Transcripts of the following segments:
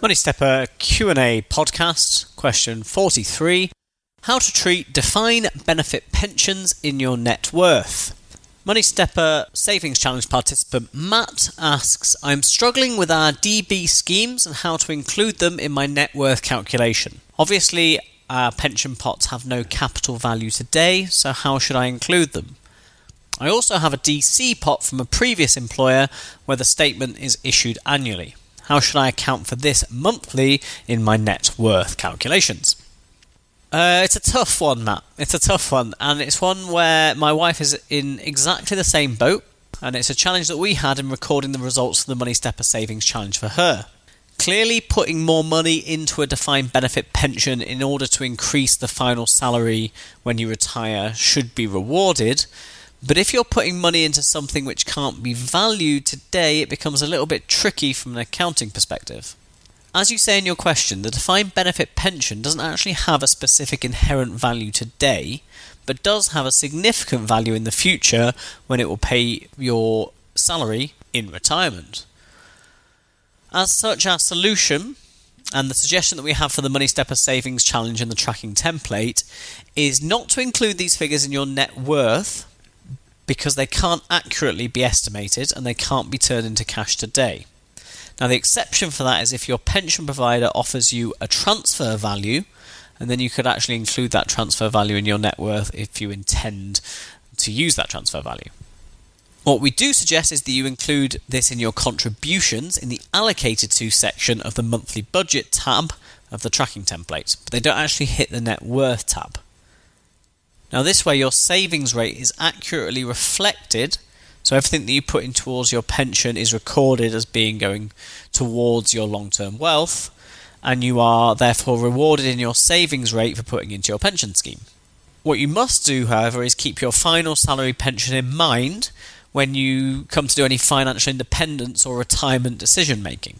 Money Stepper Q&A podcast, question 43. How to treat defined benefit pensions in your net worth. Money Stepper Savings Challenge participant Matt asks, I'm struggling with our DB schemes and how to include them in my net worth calculation. Obviously, our pension pots have no capital value today, so how should I include them? I also have a DC pot from a previous employer where the statement is issued annually. How should I account for this monthly in my net worth calculations? It's a tough one, Matt. It's a tough one, and it's one where my wife is in exactly the same boat, and it's a challenge that we had in recording the results of the Money Stepper Savings Challenge for her. Clearly, putting more money into a defined benefit pension in order to increase the final salary when you retire should be rewarded. But if you're putting money into something which can't be valued today, it becomes a little bit tricky from an accounting perspective. As you say in your question, the defined benefit pension doesn't actually have a specific inherent value today, but does have a significant value in the future when it will pay your salary in retirement. As such, our solution and the suggestion that we have for the Money Stepper Savings Challenge and the tracking template is not to include these figures in your net worth, because they can't accurately be estimated and they can't be turned into cash today. Now, the exception for that is if your pension provider offers you a transfer value, and then you could actually include that transfer value in your net worth if you intend to use that transfer value. What we do suggest is that you include this in your contributions in the allocated to section of the monthly budget tab of the tracking template, but they don't actually hit the net worth tab. Now, this way your savings rate is accurately reflected, so everything that you put in towards your pension is recorded as being going towards your long-term wealth, and you are therefore rewarded in your savings rate for putting into your pension scheme. What you must do, however, is keep your final salary pension in mind when you come to do any financial independence or retirement decision-making,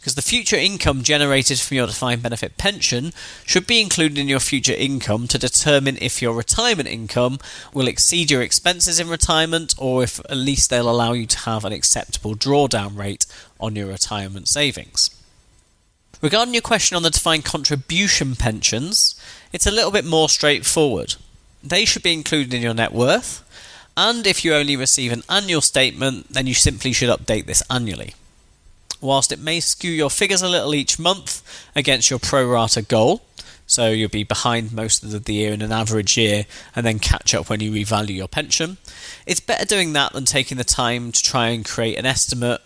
because the future income generated from your defined benefit pension should be included in your future income to determine if your retirement income will exceed your expenses in retirement, or if at least they'll allow you to have an acceptable drawdown rate on your retirement savings. Regarding your question on the defined contribution pensions, it's a little bit more straightforward. They should be included in your net worth, and if you only receive an annual statement, then you simply should update this annually. Whilst it may skew your figures a little each month against your pro rata goal, so you'll be behind most of the year in an average year and then catch up when you revalue your pension, it's better doing that than taking the time to try and create an estimate,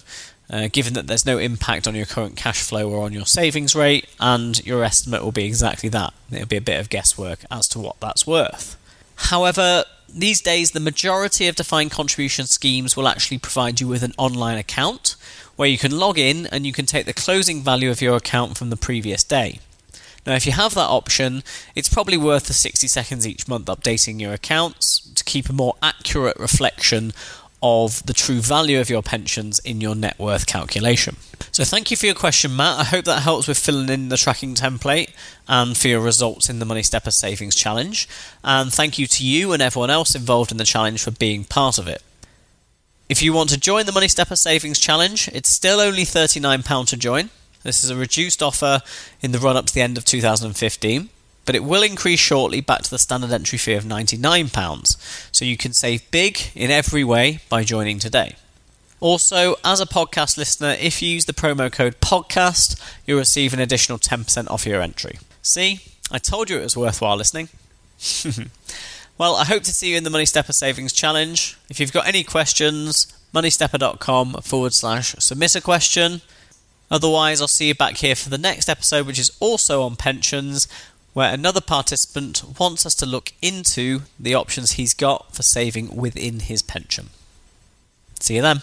given that there's no impact on your current cash flow or on your savings rate, and your estimate will be exactly that. It'll be a bit of guesswork as to what that's worth. However, these days the majority of defined contribution schemes will actually provide you with an online account where you can log in and you can take the closing value of your account from the previous day. Now, if you have that option, it's probably worth the 60 seconds each month updating your accounts to keep a more accurate reflection of the true value of your pensions in your net worth calculation. So thank you for your question, Matt. I hope that helps with filling in the tracking template and for your results in the Money Stepper Savings Challenge. And thank you to you and everyone else involved in the challenge for being part of it. If you want to join the Money Stepper Savings Challenge, it's still only £39 to join. This is a reduced offer in the run-up to the end of 2015. But it will increase shortly back to the standard entry fee of £99, so you can save big in every way by joining today. Also, as a podcast listener, if you use the promo code PODCAST, you'll receive an additional 10% off your entry. See, I told you it was worthwhile listening. Well, I hope to see you in the Money Stepper Savings Challenge. If you've got any questions, moneystepper.com/submit a question. Otherwise, I'll see you back here for the next episode, which is also on pensions, where another participant wants us to look into the options he's got for saving within his pension. See you then.